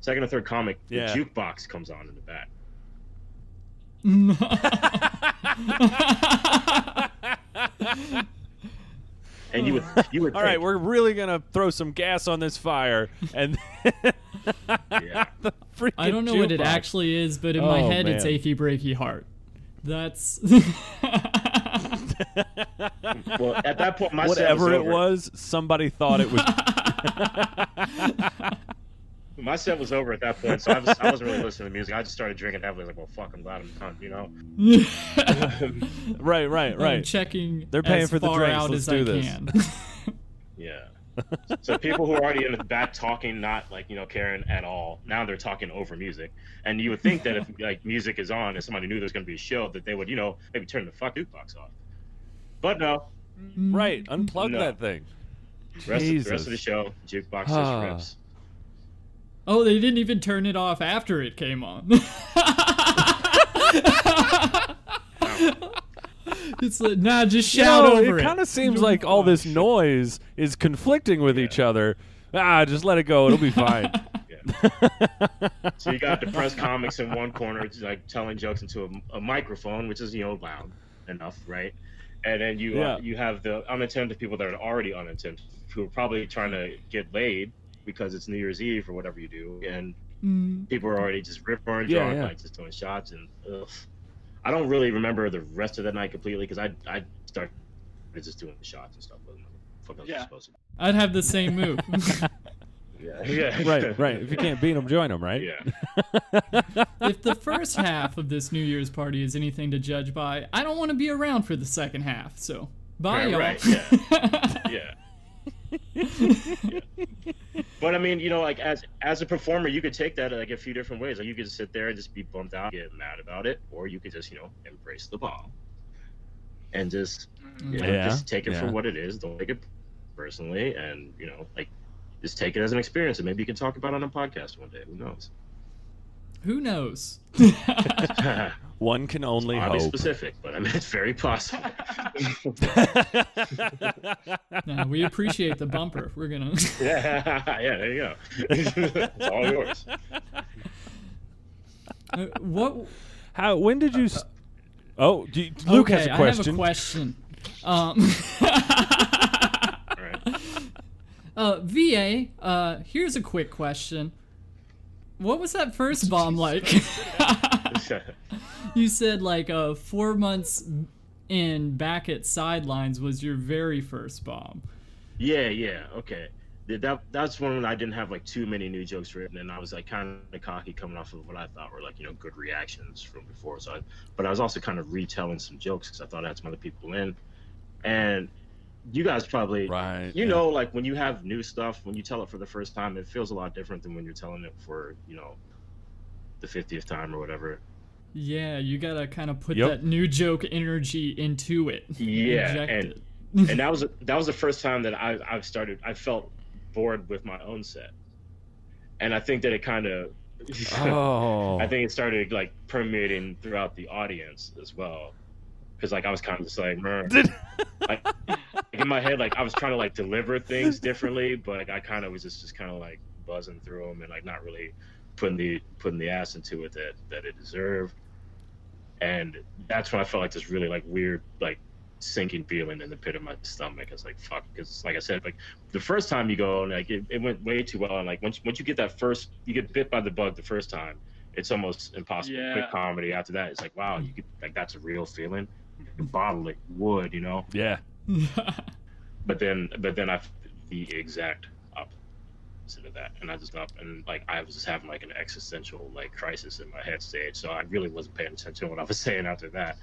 Second or third comic, yeah. the jukebox comes on in the back. And you would, you would. All think, right, we're really gonna throw some gas on this fire, and yeah. the freaking I don't know what box. It actually is, but in oh, my head, man. It's achy breaky heart. That's. Well, at that point, my whatever set was it over. Was, somebody thought it was. My set was over at that point, so I, was, I wasn't really listening to music. I just started drinking heavily. I was like, well, fuck, I'm glad I'm done, you know? right, right, right. I'm checking They're paying as for the far drinks. Out Let's as do I this. Can. Yeah. So people who are already in the back talking, not, like, you know, caring at all, now they're talking over music. And you would think that if, like, music is on and somebody knew there's going to be a show, that they would, you know, maybe turn the fuck jukebox off. But no. Right. Unplug no. that thing. Rest of, the rest of the show, jukebox just rips. Oh, they didn't even turn it off after it came on. It's like, nah, just shout you know, over it. It kind of seems like all this noise is conflicting with yeah. each other. Ah, just let it go. It'll be fine. Yeah. So you got depressed comics in one corner, like telling jokes into a, a microphone, which is, you know, loud enough, right? And then you yeah. uh, you have the unattentive people that are already unattentive, who are probably trying to get laid. Because it's New Year's Eve or whatever you do, and mm. people are already just ripping and yeah, drawing, yeah. like just doing shots. And ugh. I don't really remember the rest of that night completely because I I started just doing the shots and stuff. Fuck, yeah. supposed to. I'd have the same move. yeah. yeah, right, right. If you can't beat them, join them, right? Yeah. If the first half of this New Year's party is anything to judge by, I don't want to be around for the second half. So bye, right, y'all. Right, yeah. yeah. yeah. But I mean, you know, like as as a performer, you could take that like a few different ways. Like you could sit there and just be bumped out, get mad about it, or you could just, you know, embrace the bomb and just, you know, yeah, just take it yeah. for what it is. Don't take it personally, and you know, like just take it as an experience, and maybe you can talk about it on a podcast one day. Who knows? Who knows? One can only hope. It's hobby specific, but I mean, it's very possible. No, we appreciate the bumper. We're gonna. yeah, yeah, there you go. It's all yours. Uh, what? How? When did you? St- oh, do you, Luke okay, has a question. I have a question. Um, right. uh, V A, uh, here's a quick question. What was that first bomb like? You said like uh, four months in back at Sidelines was your very first bomb. Yeah, yeah, okay. That that's when I didn't have like too many new jokes written, and I was like kind of cocky coming off of what I thought were like, you know, good reactions from before. So, I, but I was also kind of retelling some jokes because I thought I had some other people in, and. You guys probably, right, you yeah. know, like when you have new stuff, when you tell it for the first time, it feels a lot different than when you're telling it for, you know, the fiftieth time or whatever. Yeah, you got to kind of put yep. that new joke energy into it. Yeah, and, it. and that was that was the first time that I, I started, I felt bored with my own set. And I think that it kind of, oh. I think it started like permeating throughout the audience as well. Because like I was kind of just like, like in my head, like I was trying to like deliver things differently, but like, I kind of was just, just kind of like buzzing through them and like not really putting the putting the ass into it that that it deserved. And that's when I felt like this really like weird like sinking feeling in the pit of my stomach. I was like, fuck, because like I said, like the first time you go and like it, it went way too well, and like once once you get that first, you get bit by the bug the first time, it's almost impossible. Yeah. Quick comedy after that, it's like wow, you get like that's a real feeling. You can bottle it, wood, you know. Yeah. but then, but then I, the exact opposite of that, and I just up and like I was just having like an existential like crisis in my head stage, so I really wasn't paying attention to what I was saying after that.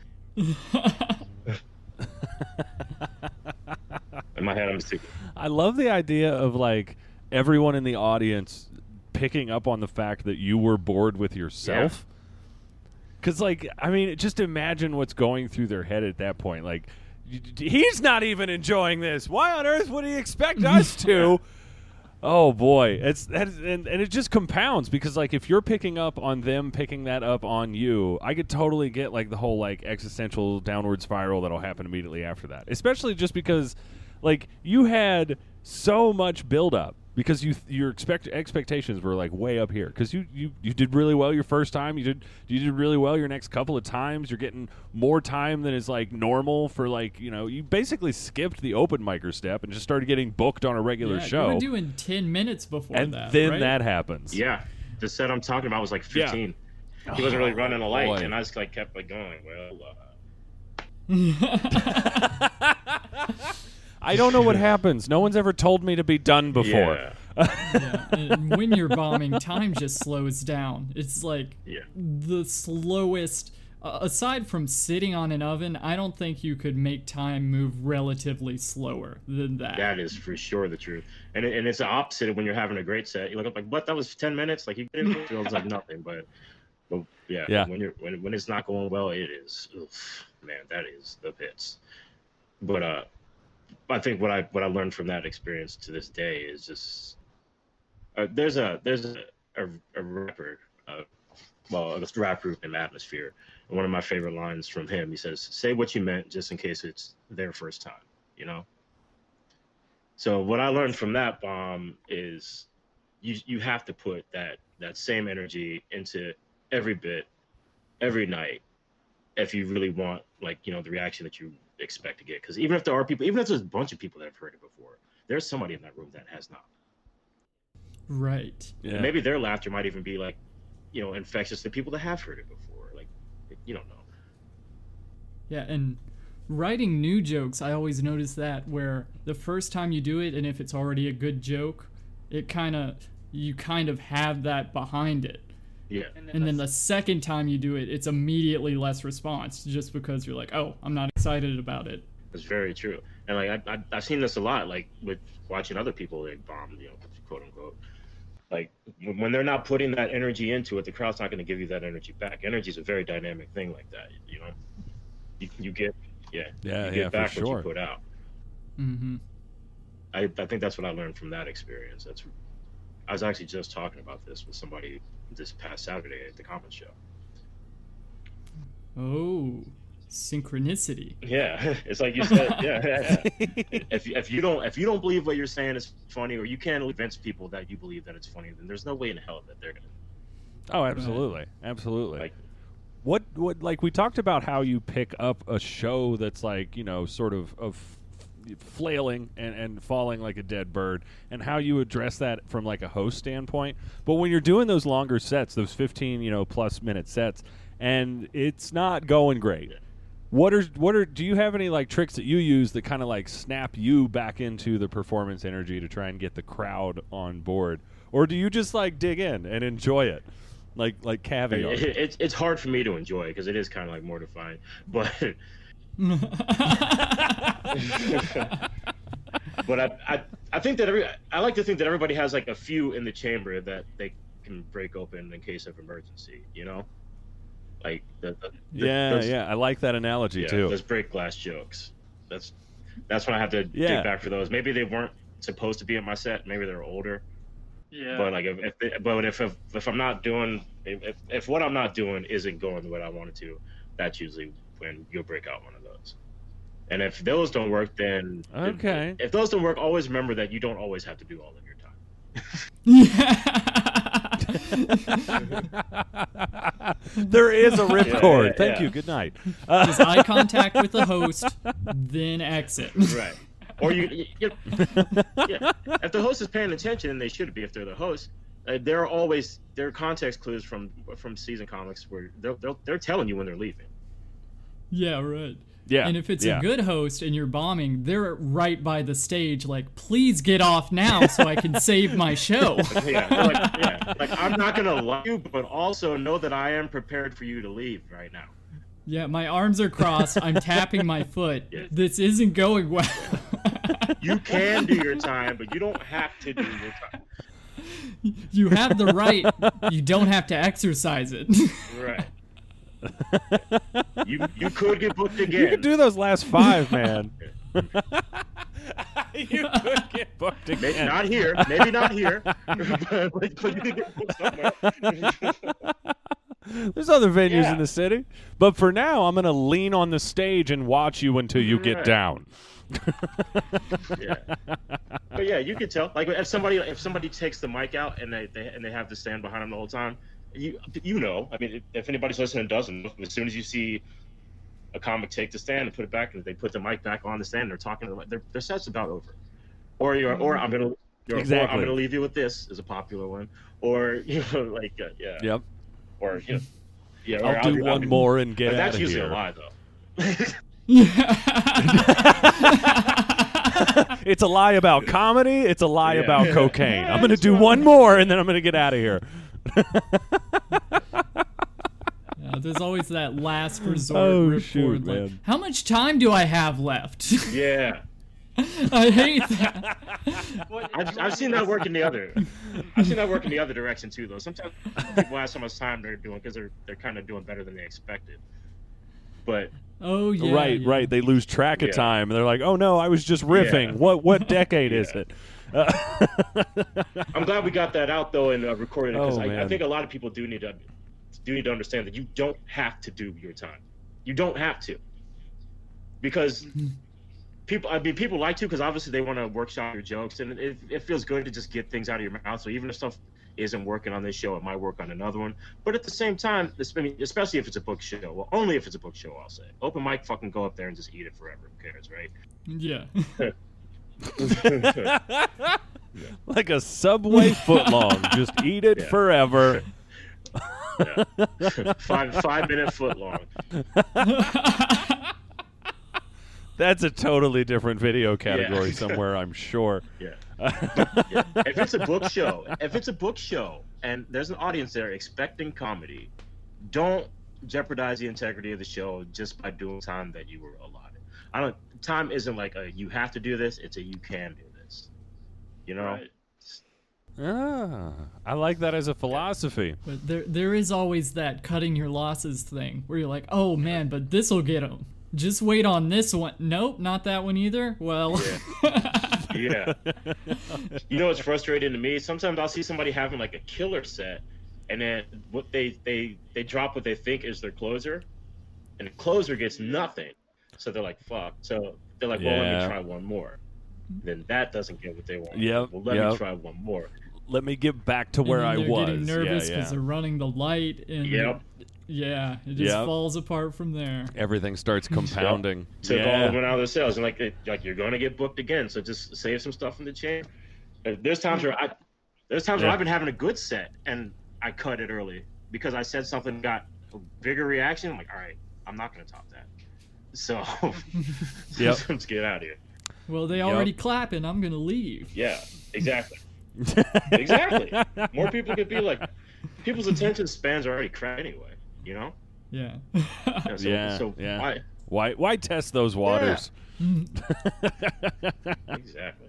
In my head, I'm stupid. I love the idea of like everyone in the audience picking up on the fact that you were bored with yourself. Yeah. Because, like, I mean, just imagine what's going through their head at that point. Like, he's not even enjoying this. Why on earth would he expect us to? Oh, boy. It's that is, and, and it just compounds because, like, if you're picking up on them picking that up on you, I could totally get, like, the whole, like, existential downward spiral that'll happen immediately after that. Especially just because, like, you had so much buildup. because you your expect expectations were like way up here because you, you you did really well your first time, you did you did really well your next couple of times, you're getting more time than is like normal for like, you know, you basically skipped the open micer step and just started getting booked on a regular yeah, show. You were doing ten minutes before and that, and then right? that happens. Yeah, the set I'm talking about was like fifteen. Yeah. He wasn't really running a light, boy. And I just like kept like going. Well. Uh, I don't know what happens. No one's ever told me to be done before. Yeah. yeah. And when you're bombing, time just slows down. It's like yeah. the slowest. Uh, aside from sitting on an oven, I don't think you could make time move relatively slower than that. That is for sure the truth. And it, and it's the opposite of when you're having a great set. You look up like, what? That was ten minutes. Like you didn't feel it was like nothing, but. But yeah, yeah. When you're when when it's not going well, it is. Oof, man, that is the pits. But uh, I think what I what I learned from that experience to this day is just uh, there's a there's a a, a rapper, uh, well, a rap group in Atmosphere. And one of my favorite lines from him, he says, "Say what you meant, just in case it's their first time." You know. So what I learned from that bomb is, you you have to put that that same energy into every bit, every night, if you really want, like, you know, the reaction that you expect to get. Because even if there are people, even if there's a bunch of people that have heard it before, there's somebody in that room that has not. Right. Yeah. Maybe their laughter might even be, like, you know, infectious to people that have heard it before. Like, you don't know. Yeah, and writing new jokes, I always notice that, where the first time you do it, and if it's already a good joke, it kind of, you kind of have that behind it. Yeah. And then, and then the second time you do it, it's immediately less response just because you're like, oh, I'm not excited about it. That's very true. And like, I, I, I've seen this a lot, like with watching other people like bomb, you know, quote unquote, like when they're not putting that energy into it, the crowd's not going to give you that energy back. Energy is a very dynamic thing like that. You know, you, you get, yeah, yeah, you get yeah, back for what sure. you put out. Mm-hmm. I, I think that's what I learned from that experience. That's, I was actually just talking about this with somebody this past Saturday at the conference show. Oh, synchronicity. Yeah, it's like you said. yeah, yeah, yeah. If if you don't if you don't believe what you're saying is funny, or you can't convince people that you believe that it's funny, then there's no way in hell that they're gonna. Oh, absolutely, absolutely. Like, what what like we talked about how you pick up a show that's like, you know, sort of of. flailing and, and falling like a dead bird, and how you address that from like a host standpoint. But when you're doing those longer sets, those fifteen, you know, plus minute sets, and it's not going great, what are what are do you have any like tricks that you use that kind of like snap you back into the performance energy to try and get the crowd on board, or do you just like dig in and enjoy it like like caviar? It, it, it's it's hard for me to enjoy because it is kind of like mortifying, but. But I, I I think that every I like to think that everybody has like a few in the chamber that they can break open in case of emergency, you know, like the, the, yeah those, yeah I like that analogy yeah, too. Those break glass jokes, that's that's when I have to yeah. dig back for those. Maybe they weren't supposed to be in my set, maybe they're older, yeah but like if, if they, but if, if if I'm not doing if if what I'm not doing isn't going the way I want it to, that's usually when you'll break out one of those. And if those don't work, then okay. If, if those don't work, always remember that you don't always have to do all of your time. Yeah. There is a ripcord. Yeah, yeah, Thank yeah. you. Good night. Uh, Just eye contact with the host, then exit. Right. Or you. you know, yeah. If the host is paying attention, and they should be, if they're the host. Uh, there are always there are context clues from from seasoned comics where they're they're, they're telling you when they're leaving. Yeah, right. Yeah, and if it's yeah. a good host and you're bombing, they're right by the stage, like, please get off now so I can save my show. Yeah, like, yeah, like I'm not gonna love you, but also know that I am prepared for you to leave right now. Yeah, my arms are crossed. I'm tapping my foot. Yes. This isn't going well. You can do your time, but you don't have to do your time. You have the right. You don't have to exercise it. Right. You you could get booked again. You could do those last five, man. You could get booked again. Maybe not here. Maybe not here. But, but you could get booked somewhere. There's other venues yeah. in the city. But for now, I'm going to lean on the stage and watch you until you right. get down. Yeah. But yeah, you can tell. Like if somebody if somebody takes the mic out and they, they and they have to stand behind them the whole time, you you know. I mean, if anybody's listening doesn't, as soon as you see a comic take the stand and put it back, and they put the mic back on the stand, and they're talking to their their set's about over. Or you're or I'm gonna you're, exactly. Or I'm gonna leave you with this is a popular one. Or you know like uh, yeah. Yep. Or you know, yeah. I'll, or I'll do I'll, one I'll be, more and get out of here. That's usually a lie though. It's a lie about comedy. It's a lie yeah. about yeah. cocaine. Yeah, I'm gonna do one more and then I'm gonna get out of here. Yeah, there's always that last resort. Oh report. Shoot, like, man! How much time do I have left? Yeah. I hate that. I've, I've seen that work in the other. I've seen that work in the other direction too, though. Sometimes people ask how much time they're doing because they're they're kind of doing better than they expected. But oh yeah, right, yeah. right. They lose track of yeah. time. They're like, oh no, I was just riffing. Yeah. What what decade yeah. is it? Uh, I'm glad we got that out though and uh, recorded it because oh, I, I think a lot of people do need to do need to understand that you don't have to do your time. You don't have to because. People, I mean, people like to because obviously they want to workshop your jokes, and it, it feels good to just get things out of your mouth. So even if stuff isn't working on this show, it might work on another one. But at the same time, especially if it's a book show, well, only if it's a book show, I'll say. Open mic, fucking go up there and just eat it forever. Who cares, right? Yeah. yeah. Like a Subway footlong, just eat it yeah. forever. Yeah. Five five minute footlong. That's a totally different video category yeah. somewhere, I'm sure. Yeah. yeah. If it's a book show, if it's a book show and there's an audience there expecting comedy, don't jeopardize the integrity of the show just by doing time that you were allotted. I don't. Time isn't like a you have to do this; it's a you can do this. You know. Right. Ah, I like that as a philosophy. But there, there is always that cutting your losses thing where you're like, oh man, but this will get them. Just wait on this one. Nope, not that one either. Well, yeah. yeah. You know what's frustrating to me? Sometimes I'll see somebody having like a killer set, and then what they they they drop what they think is their closer, and the closer gets nothing. So they're like, "Fuck!" So they're like, "Well, yeah. let me try one more." Then that doesn't get what they want. Yeah. Well, let yep. me try one more. Let me get back to where I was. They're getting nervous because yeah, yeah. they're running the light and. Yep. Yeah, it just yep. falls apart from there. Everything starts compounding. Took yeah. all of them out of their sales, and like, it, like you're going to get booked again. So just save some stuff in the chain. There's times where I, there's times yeah. where I've been having a good set, and I cut it early because I said something got a bigger reaction. I'm like, all right, I'm not going to top that. So, yep. let's get out of here. Well, they already yep. clapping. I'm going to leave. Yeah, exactly. exactly. More people could be like, people's attention spans are already crap anyway. You know? Yeah. yeah. So, yeah, so yeah. Why? why why test those waters? Yeah. Exactly.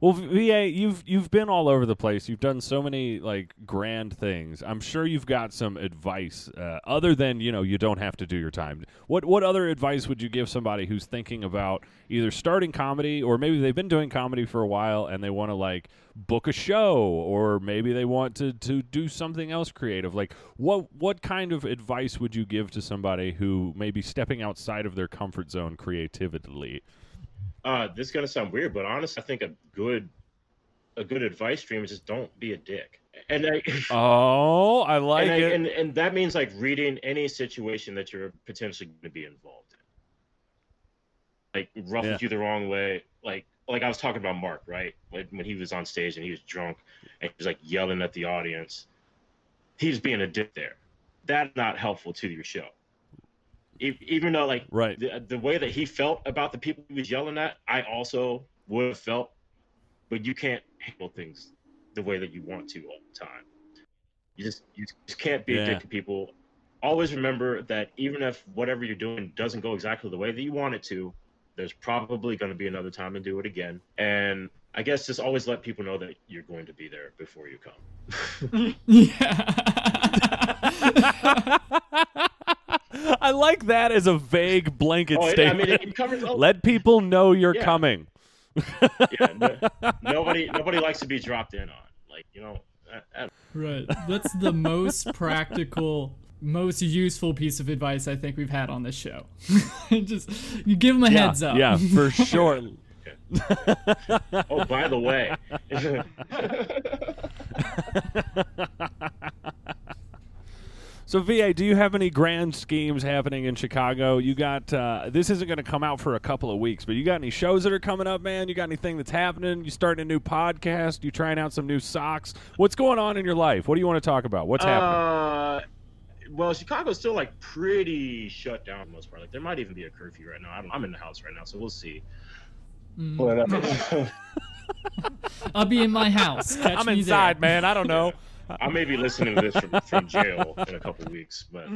Well, V A, you've you've been all over the place. You've done so many like grand things. I'm sure you've got some advice uh, other than, you know, you don't have to do your time. What what other advice would you give somebody who's thinking about either starting comedy or maybe they've been doing comedy for a while and they want to like book a show or maybe they want to, to do something else creative? Like what what kind of advice would you give to somebody who may be stepping outside of their comfort zone creatively? Uh, this is gonna sound weird, but honestly, I think a good, a good advice stream is just don't be a dick. And I, oh, I like and it, I, and and that means like reading any situation that you're potentially gonna be involved in, like ruffled yeah. you the wrong way, like like I was talking about Mark, right? Like when he was on stage and he was drunk and he was like yelling at the audience, he was being a dick there. That's not helpful to your show. Even though, like, right. the, the way that he felt about the people he was yelling at, I also would have felt, but you can't handle things the way that you want to all the time. You just you just can't be yeah. a dick to people. Always remember that even if whatever you're doing doesn't go exactly the way that you want it to, there's probably going to be another time to do it again. And I guess just always let people know that you're going to be there before you come. yeah. I like that as a vague blanket oh, statement. I mean, it covers all... Let people know you're yeah. coming. yeah, no, nobody, nobody likes to be dropped in on. Like you know, I, I... right? That's the most practical, most useful piece of advice I think we've had on this show. Just you give them a yeah, heads up. Yeah, for sure. Okay. Oh, by the way. So, V A, do you have any grand schemes happening in Chicago? You got uh, – this isn't going to come out for a couple of weeks, but you got any shows that are coming up, man? You got anything that's happening? You starting a new podcast? You trying out some new socks? What's going on in your life? What do you want to talk about? What's happening? Uh, well, Chicago's still, like, pretty shut down for the most part. Like, there might even be a curfew right now. I don't, I'm in the house right now, so we'll see. Mm. I'll be in my house. Catch I'm inside, man. I don't know. I may be listening to this from, from jail in a couple of weeks, but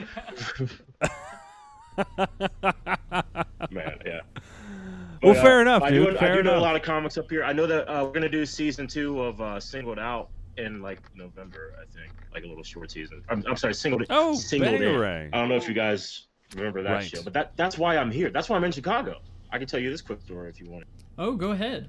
man, yeah. But, well, fair uh, enough, I dude. Do, fair I do enough. know a lot of comics up here. I know that uh, we're gonna do season two of uh, Singled Out in like November, I think, like a little short season. I'm, I'm sorry, Singled. Oh, Singled In. I don't know if you guys remember that right. show, but that that's why I'm here. That's why I'm in Chicago. I can tell you this quick story if you want. Oh, go ahead.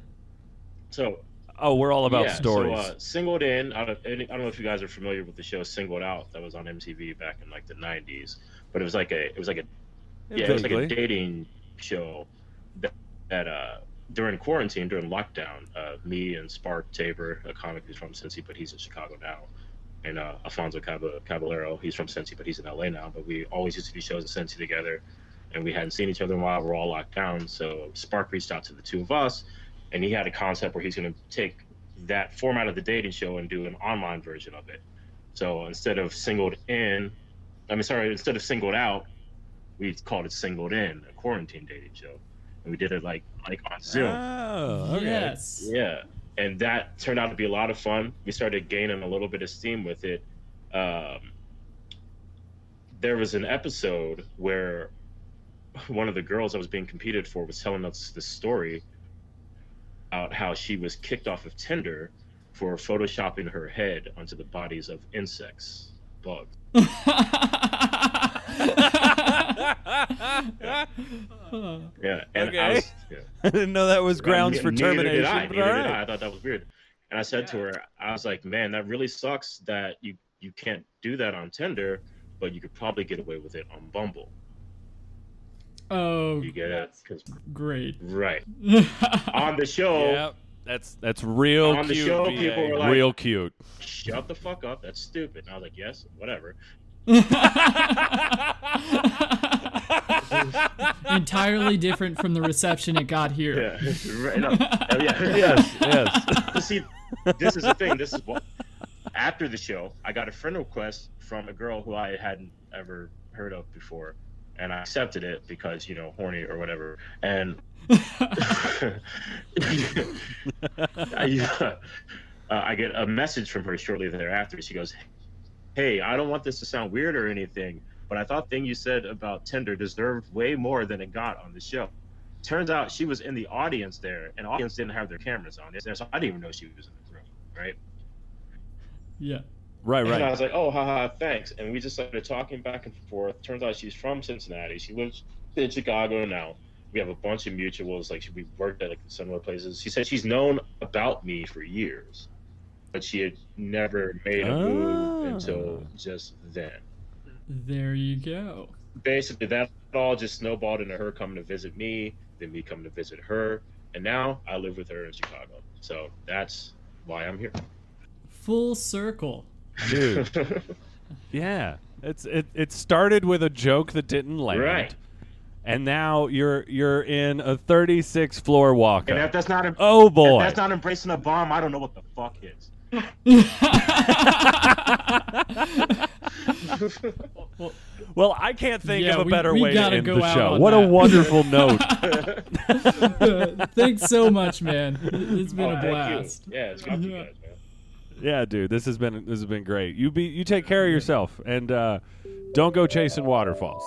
So. Oh, we're all about yeah, stories. So, uh, Singled In, I don't, I don't know if you guys are familiar with the show Singled Out that was on M T V back in like the nineties, but it was like a it was like a yeah, it was like a dating show that, that uh during quarantine, during lockdown, uh me and Spark Tabor, a comic who's from Cincy but he's in Chicago now, and uh Alfonso Caballero, he's from Cincy but he's in L A now, but we always used to do shows in Cincy together, and we hadn't seen each other in a while. We're all locked down, so Spark reached out to the two of us. And he had a concept where he's going to take that format of the dating show and do an online version of it. So instead of singled in, I mean, sorry, instead of singled out, we called it Singled In, a quarantine dating show. And we did it like like on Zoom. Oh, okay. Yes. Yeah. And that turned out to be a lot of fun. We started gaining a little bit of steam with it. Um, there was an episode where one of the girls I was being competed for was telling us this story about how she was kicked off of Tinder for photoshopping her head onto the bodies of insects, bugs. yeah. yeah, and okay. I, was, yeah. I didn't know that was grounds I, for neither termination. Did I, but neither right. did I. I thought that was weird, and I said yeah. to her, I was like, "Man, that really sucks that you you can't do that on Tinder, but you could probably get away with it on Bumble." Oh, you get it? Cause, great. Right. On the show. Yeah, that's that's real on cute. On the show, V A. People were like, real cute. Shut the fuck up. That's stupid. And I was like, yes, whatever. Entirely different from the reception it got here. Yeah. Right, no, yeah. Yes, yes. See, this is the thing. This is what. After the show, I got a friend request from a girl who I hadn't ever heard of before. And I accepted it because, you know, horny or whatever. And I, uh, I get a message from her shortly thereafter. She goes, hey, I don't want this to sound weird or anything, but I thought the thing you said about Tinder deserved way more than it got on the show. Turns out she was in the audience there, and the audience didn't have their cameras on. So I didn't even know she was in the room, right? Yeah. Right, right. And I was like, oh, haha, thanks. And we just started talking back and forth. Turns out she's from Cincinnati. She lives in Chicago now. We have a bunch of mutuals. Like, we worked at like similar places. She said she's known about me for years, but she had never made a oh. move until just then. There you go. Basically, that all just snowballed into her coming to visit me, then me coming to visit her. And now I live with her in Chicago. So that's why I'm here. Full circle. Dude, yeah, it's it. It started with a joke that didn't land, right? And now you're you're in a thirty-six floor walk. And if that's not em- oh boy, if that's not embracing a bomb, I don't know what the fuck is. well, well, I can't think yeah, of a we, better we way to end the show. What that. a wonderful note! uh, thanks so much, man. It's been oh, a blast. Yeah, it's been yeah. good. Yeah, dude, this has been this has been great. You be you take care of yourself, and uh, don't go chasing waterfalls.